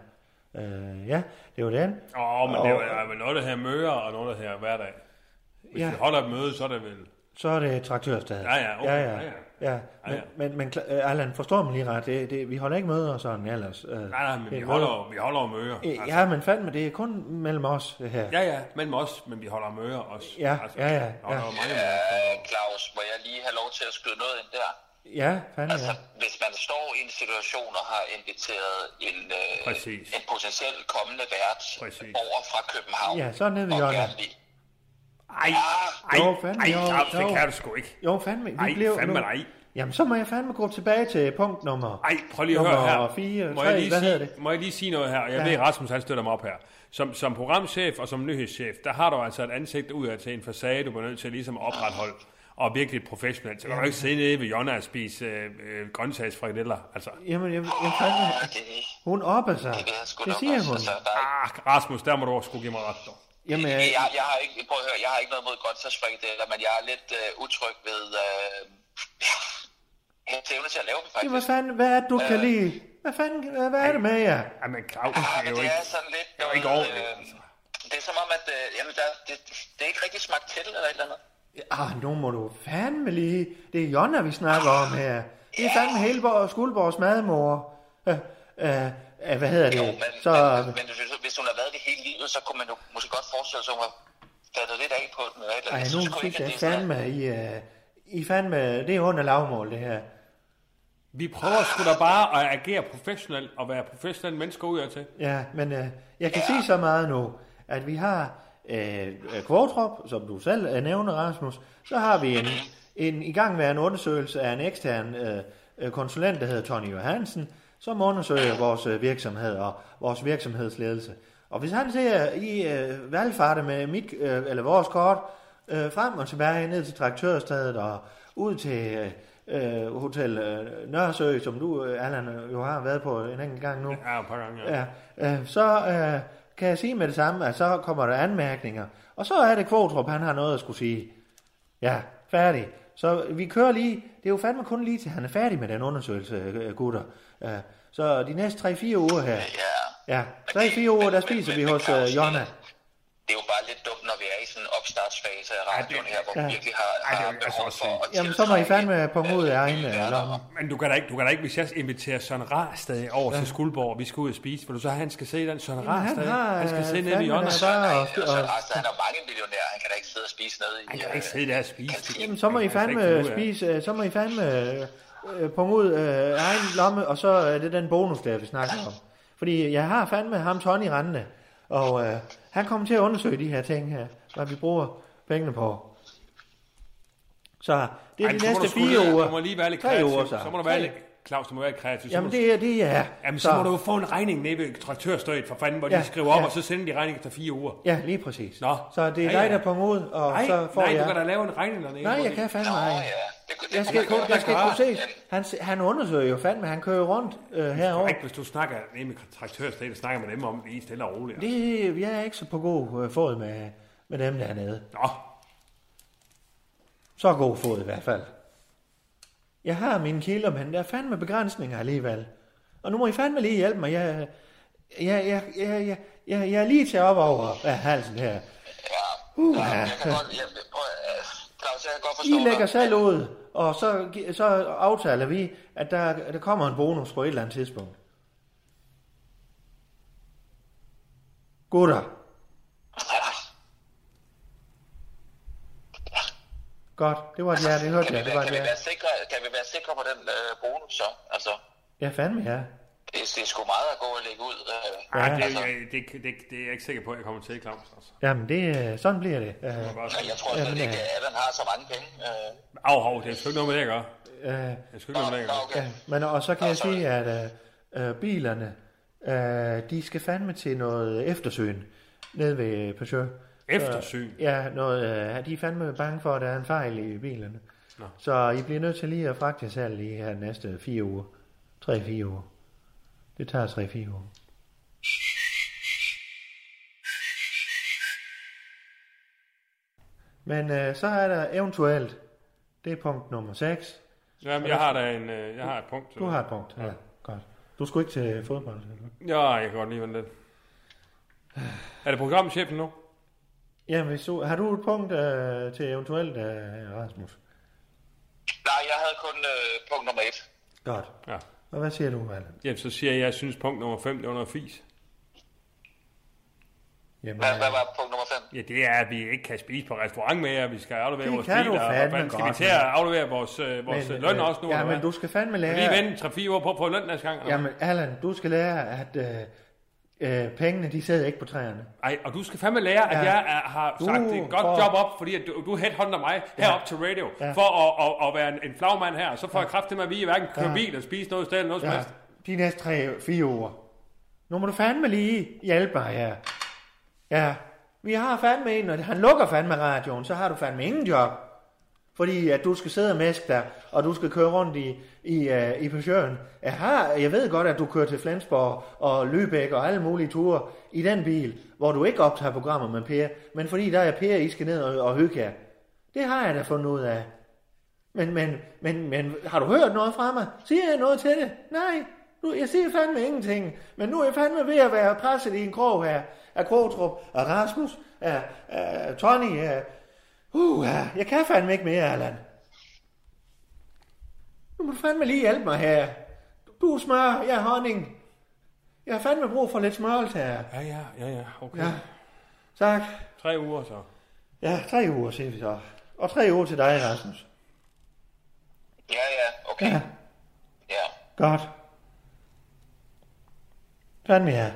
Øh, ja, det var den. Åh, oh, men og, det er jo noget, der her møder og noget, der her hverdag. Hvis ja. Vi holder et møde, så er det vel... Så er det Traktørstedet. Ja, ja, okay. Ja, ja. Ja, ja. Men, men, men uh, Allan, forstår man lige ret? Det, det, vi holder ikke møder sådan ellers. Uh, nej, nej, men vi holder, vi holder møder. Altså. Ja, men fandme, det er kun mellem os, det her. Ja, ja, mellem os, men vi holder møder også. Ja, altså, ja, ja. ja. Mange møder. Øh, Claus, må jeg lige have lov til at skyde noget ind der? Ja, fandme, altså, ja. Hvis man står i en situation og har inviteret en, øh, en potentielt kommende vært Præcis. Over fra København. Ja, så ned ved Jonna. Ej, ej, jo, fandme, ej, jo, ej jo, det kan du sgu ikke. Jo, fandme. Vi ej, blev, fandme nu, nej. Jamen, så må jeg fandme gå tilbage til punkt nummer... Ej, prøv lige at høre her. fire, må, tre, jeg lige hvad sige, må jeg lige sige noget her? Jeg ja. ved, Rasmus, han støtter mig op her. Som, som programchef og som nyhedschef, der har du altså et ansigt udad til en facade, du er nødt til ligesom at opretholde. Og virkelig professionelt. Så kan du ikke sidde nede ved Jonna og spise øh, øh, grøntsagsfrikadeller. Altså. Jamen, jeg, jeg fandme... Hun opper sig. Det siger hun. Ah, Rasmus, der må du også skulle give mig ret, dog. Jamen, jeg, jeg, jeg har ikke prøv at høre, jeg har ikke noget mod grøntsagsfrikadeller, men jeg er lidt øh, utryg ved øh, jeg er evne til at lave dem faktisk. Hvad fanden, hvad er det, du øh, kan lide? Hvad fanden, hvad er det med jer? Jamen, Klaus, ah, det er jo ikke, det er sådan lidt, det er jo ikke ordentligt. Øh, altså. Det er som om, at øh, jamen, der, det, det er ikke rigtig smagt til eller et eller andet. Ah, nu må du fandme lige. Det er Jonna, vi snakker ah, om her. Det er yeah. fandme hele vores, Skuldborgs madmor. Øh, øh, Hvad hedder det? Jo, men, så, men, men hvis hun har været det hele livet, så kunne man jo måske godt forestille sig, at hun har fattet lidt af på den. Eller ej, nu fik jeg fandme i, uh, i fandme, det er under lavmål, det her. Vi prøver sgu da bare at agere professionelt og være professionelle mennesker ud af til. Ja, men uh, jeg kan ja. sige så meget nu, at vi har uh, Qvortrup, som du selv nævner, Rasmus, så har vi en, en igangværende undersøgelse af en ekstern uh, konsulent, der hedder Tony Johansen, som undersøger vores virksomhed og vores virksomhedsledelse. Og hvis han ser i øh, valgfarter med mit, øh, eller vores kort øh, frem og tilbage ned til Traktørstedet og ud til øh, Hotel øh, Nørresø, som du, øh, Allan, jo har været på en enkelt gang nu. Ja, et par gange, ja. ja øh, så øh, kan jeg sige med det samme, at så kommer der anmærkninger. Og så er det Qvortrup, han har noget at skulle sige. Ja, færdig. Så vi kører lige, det er jo fandme kun lige til, han er færdig med den undersøgelse, gutter. Så de næste tre-fire uger her, ja, tre-fire uger, der spiser vi hos Jonna. Det er jo bare lidt dumt, når vi er i sådan en opstarts overgangsfase af radioen her, hvor vi virkelig har, har Ej, behov for at jamen, så må I fandme på mod af hende. Men du kan da ikke, du kan da ikke hvis jeg inviterer Søren Rastad over ja. til Skuldborg, og vi skal ud og spise, for du så han skal se den Søren Rastad. Han, han skal se ned i Jonna. Søren Rastad, han er mange millionærer, han kan da ikke sidde og spise ned i... Han kan da ikke sidde der og spise. Jamen, så må I fandme spise, så må I fandme... på mod øh, egen lomme, og så er det den bonus, der vi snakker om. Fordi jeg har fandme ham Tony rendende, og øh, han kommer til at undersøge de her ting her, hvad vi bruger pengene på. Så det er Ej, de næste fire uger. Du må lige være lidt kreativ. Uger, så. så må du være lidt, Klaus, du må være lidt kreativ. Jamen det er det, ja. Jamen så, så må du jo få en regning nede ved traktørstøjet for fanden, hvor ja, de skriver op, ja. og så sender de regningen efter fire uger. Ja, lige præcis. Nå. Så det er dig, der på mod, og nej, så får nej, jeg... Nej, du kan da lave en regning dernede. Nej, jeg kan fandme ej. Jeg skal ikke kunne se. Han, han undersøger jo fandme, han kører rundt øh, herovre. Ikke, hvis du snakker med traktørstedet, så snakker man dem om, det er stille og roligt. Det, jeg er ikke så på god øh, fod med, med dem dernede. Nå. Så god fod i hvert fald. Jeg har mine kilder, men der er fandme begrænsninger alligevel. Og nu må I fandme lige hjælpe mig. Jeg, jeg, jeg, jeg, jeg, jeg, jeg er lige til op over af halsen her. Uh, ja. I lægger selv ud, og så, så aftaler vi, at der, der kommer en bonus på et eller andet tidspunkt. Gutter. Godt, det var et ja, det hørte jeg. Kan, kan, kan vi være sikre på den øh, bonus så? Altså. Ja, fandme ja. Det, det er sgu meget at gå og lægge ud. Øh, ja. altså. det, det, det, det er jeg ikke sikker på, at jeg kommer til, Klaus. Altså. Jamen, det, sådan bliver det. Uh, jeg, bare... jeg tror slet ikke, at Allan har så mange penge. Uh... Au, hov, det er sgu ikke noget med det, jeg gør. Uh, det er sgu ikke noget med det, jeg gør. Okay. Ja, men, og så kan Nå, jeg sorry. sige, at uh, uh, bilerne, uh, de skal fandme til noget eftersyn nede ved Peugeot. Eftersyn? Uh, ja, noget, uh, de er fandme bange for, at der er en fejl i bilerne. Nå. Så I bliver nødt til lige at fragte jer selv i her næste fire uger. Tre, fire uger. Det tager tre fire år. Men øh, så er der eventuelt, det er punkt nummer seks. Jamen, jeg har da en, jeg har et punkt. Du har et punkt, ja. ja. Godt. Du skulle ikke til fodbold? Ja, jeg kan godt lide vente lidt. Er det programchefen nu? Jamen, hvis du, har du et punkt øh, til eventuelt, øh, Rasmus? Nej, jeg havde kun øh, punkt nummer et. Godt. Ja. Og hvad siger du, Allan? Jamen, så siger jeg, at jeg synes, punkt nummer fem, det var noget fis. Jamen, hvad, hvad var punkt nummer fem? Ja, det er, at vi ikke kan spise på restaurant mere, vi skal aflevere vores biler, og man skal vi til at aflevere vores, øh, vores men, løn øh, også nu. Ja, men du skal fandme lære... Kan vi lige vente tre fire år på at få løn næste gang? Eller? Jamen, Allan, du skal lære, at øh, øh, pengene, de sidder ikke på træerne. Ej, og du skal fandme lære, at ja. jeg er, har sagt du, et godt for... job op, fordi at du, du headhunter mig ja. herop til radio, ja. for at, at, at være en, en flagmand her, så får ja. jeg kraft til mig, at vi hverken kører ja. bil og spise noget sted eller noget ja. som helst. De næste tre fire år. Nu må du fandme lige hjælpe mig her. Ja, vi har fandme en, og han lukker fandme radioen, så har du fandme ingen job. Fordi at du skal sidde og mæske der, og du skal køre rundt i, i, uh, i Peugeot'en. Jeg, har, jeg ved godt, at du kører til Flensborg og Lübeck og alle mulige ture i den bil, hvor du ikke optager programmer med Per, men fordi der er Per, I skal ned og, og hygge jer. Det har jeg da fundet ud af. Men, men, men, men har du hørt noget fra mig? Siger jeg noget til det? Nej. Nu, jeg siger fandme ingenting, men nu er jeg fandme ved at være presset i en krog her af Qvortrup og Rasmus, af, af Tony, af... Uh, jeg kan fandme ikke mere, Allan. Nu må du fandme lige hjælpe mig her. Du er smør, jeg er honning. Jeg har fandme brug for lidt smørelse her. Ja, ja, ja, ja, okay. Ja. Tak. Tre uger så. Ja, tre uger, siger vi så. Og tre uger til dig, Rasmus. Ja, ja, okay. Ja. Ja. Godt. Fandme ja.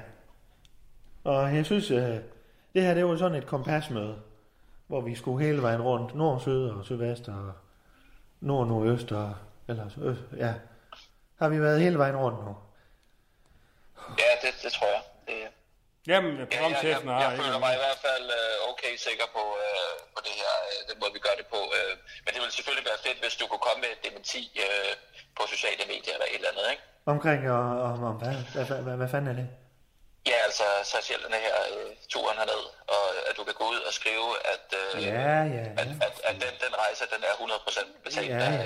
Og jeg synes, det her, det var sådan et kompasmøde, hvor vi skulle hele vejen rundt, nord, syd og sydvest og nord, nordøst og ellers øst, ja. Har vi været hele vejen rundt nu? Ja, det, det tror jeg. Det... Jamen, programchefen har... Ja, jeg, jeg, jeg, jeg føler mig i hvert fald okay sikker på, øh, på det her, den måde vi gør det på. Øh. Men det ville selvfølgelig være fedt, hvis du kunne komme med et dementi øh, på sociale medier eller et eller andet, ikke? Omkring og om, om hvad? Hvad, hvad, hvad, hvad fanden er det? Ja, altså socialerne her, øh, turen herned, og at du kan gå ud og skrive, at, øh, ja, ja, ja. at, at, at den, den rejse, den er hundrede procent betalt ja, ja.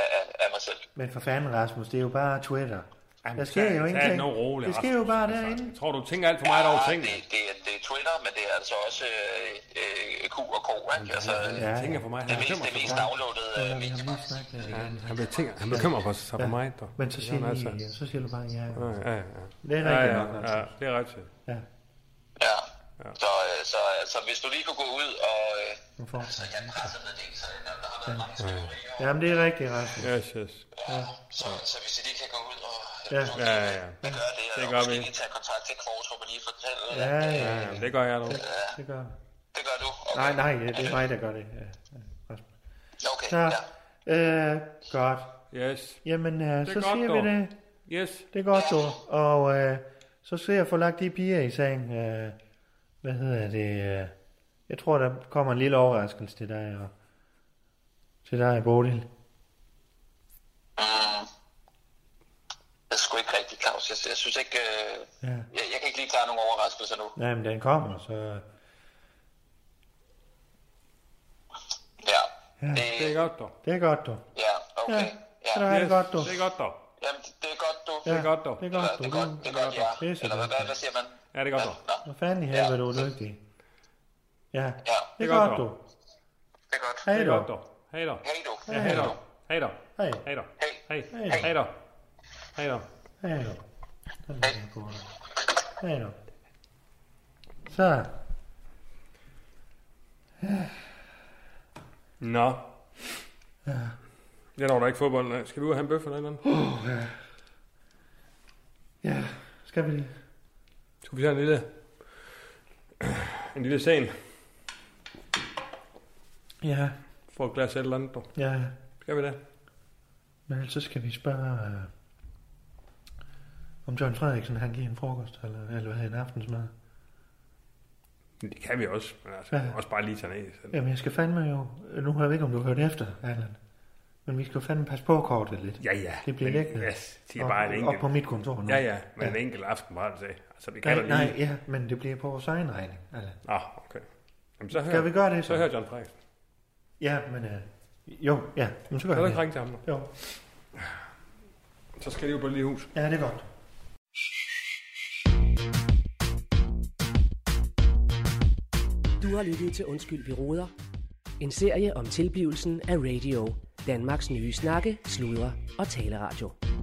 Af, af, af mig selv. Men for fanden, Rasmus, det er jo bare Twitter. Jamen, der sker så, jo ingenting. Roligt, det sker Rasmus, jo bare derinde. Jeg tror, du tænker alt for meget over tingene. Ja, det, det, det er Twitter, men det er altså også øh, Q og K. Ikke? Altså, ja, jeg tænker for mig. Det er det mest downloadede øh, mennesker. Ja, han bekymrer for sig for mig. Der. Men så siger, ja, lige, altså. så siger du bare, ja, ja. ja, ja, ja. Det er rigtigt. Ja, ja, ja, ja, det er rigtigt. Ja. Ja. Ja. Så, så, så hvis du lige kunne gå ud og... Øh, altså, jeg presser med det, så der har været mange skriverier. Jamen, det er rigtigt, Rasmus. Yes, yes. Ja, så, så hvis I lige kan gå ud og... Ja, ja, ja. ja. Det gør det, det gør vi. Tage kontakt til Qvortrup og lige fortælle... Ja, ja, ja, ja. Det gør jeg nu. Det, det gør Det gør du? Okay. Nej, nej, det, det er mig, der gør det. Ja, Rasmus. Okay, så, ja. Øh, godt. Yes. Jamen, øh, så siger vi det. Yes. Det er godt, du. Og øh, så ser jeg få lagt de piger i sagen... Øh, Hvad hedder det? Jeg tror, der kommer en lille overraskelse til dig og til dig, Bodil. Mm. Det er sgu ikke rigtigt, Claus. Jeg, jeg synes ikke... Øh... Ja. Jeg, jeg kan ikke lige klare nogen overraskelser nu. Nej, men den kommer, så... Ja. ja. Det... det er godt, dog. Det er godt, dog. Ja, okay. Ja, ja. Det er yes. godt, dog. Det er godt, dog. Jamen, det er godt, dog. Ja. Det er godt, dog. Det er godt, dog. Det er godt, dog. Det er godt, ja. Eller hvad, hvad siger man? Ja, det er godt, du. Hvad fanden i helvede, du er dygtig. Ja, det er godt, du. Det er godt. Hej, du. Hej, du. Hej, du. Hej, du. Hej, du. Hej, du. Hej, du. Hej, du. Hej, du. Hej, du. Hej, du. Så. Nå. Jeg når da ikke fodbold. Skal vi ud og have en bøf eller noget? Ja, skal vi det? Skal vi tage en lille, en lille scene? Ja. For et glas af et eller andet, dog. Ja. Skal vi det? Men så skal vi spørge, øh, om John Frederiksen, han giver en frokost, eller, eller hvad, en aftensmad. Det kan vi også, men altså, ja. vi også bare lige tage ned. Så... Jamen, jeg skal fandme jo, nu hører jeg ikke, om du hørte efter, Erland. Men vi skal fandme passe på kortet lidt. Ja, ja. Det bliver lækkende. Yes, det er bare en enkelt. Og på mit kontor nu. Ja, ja. Men ja. en enkelt aften bare det. Altså, vi kan nej, nej, lige... ja. Men det bliver på vores egen regning. Eller? Ah, okay. Jamen, så hører, skal vi gøre det? Så, så hører John Frederiksen. Ja, men... Øh, jo, ja. Men så gør så jeg det. Så ringe til ham nu. Jo. Så skal det jo på et lille hus. Ja, det er godt. Du har lyttet til Undskyld, vi roder. En serie om tilblivelsen af radio. Danmarks nye snakke, sludre og taleradio.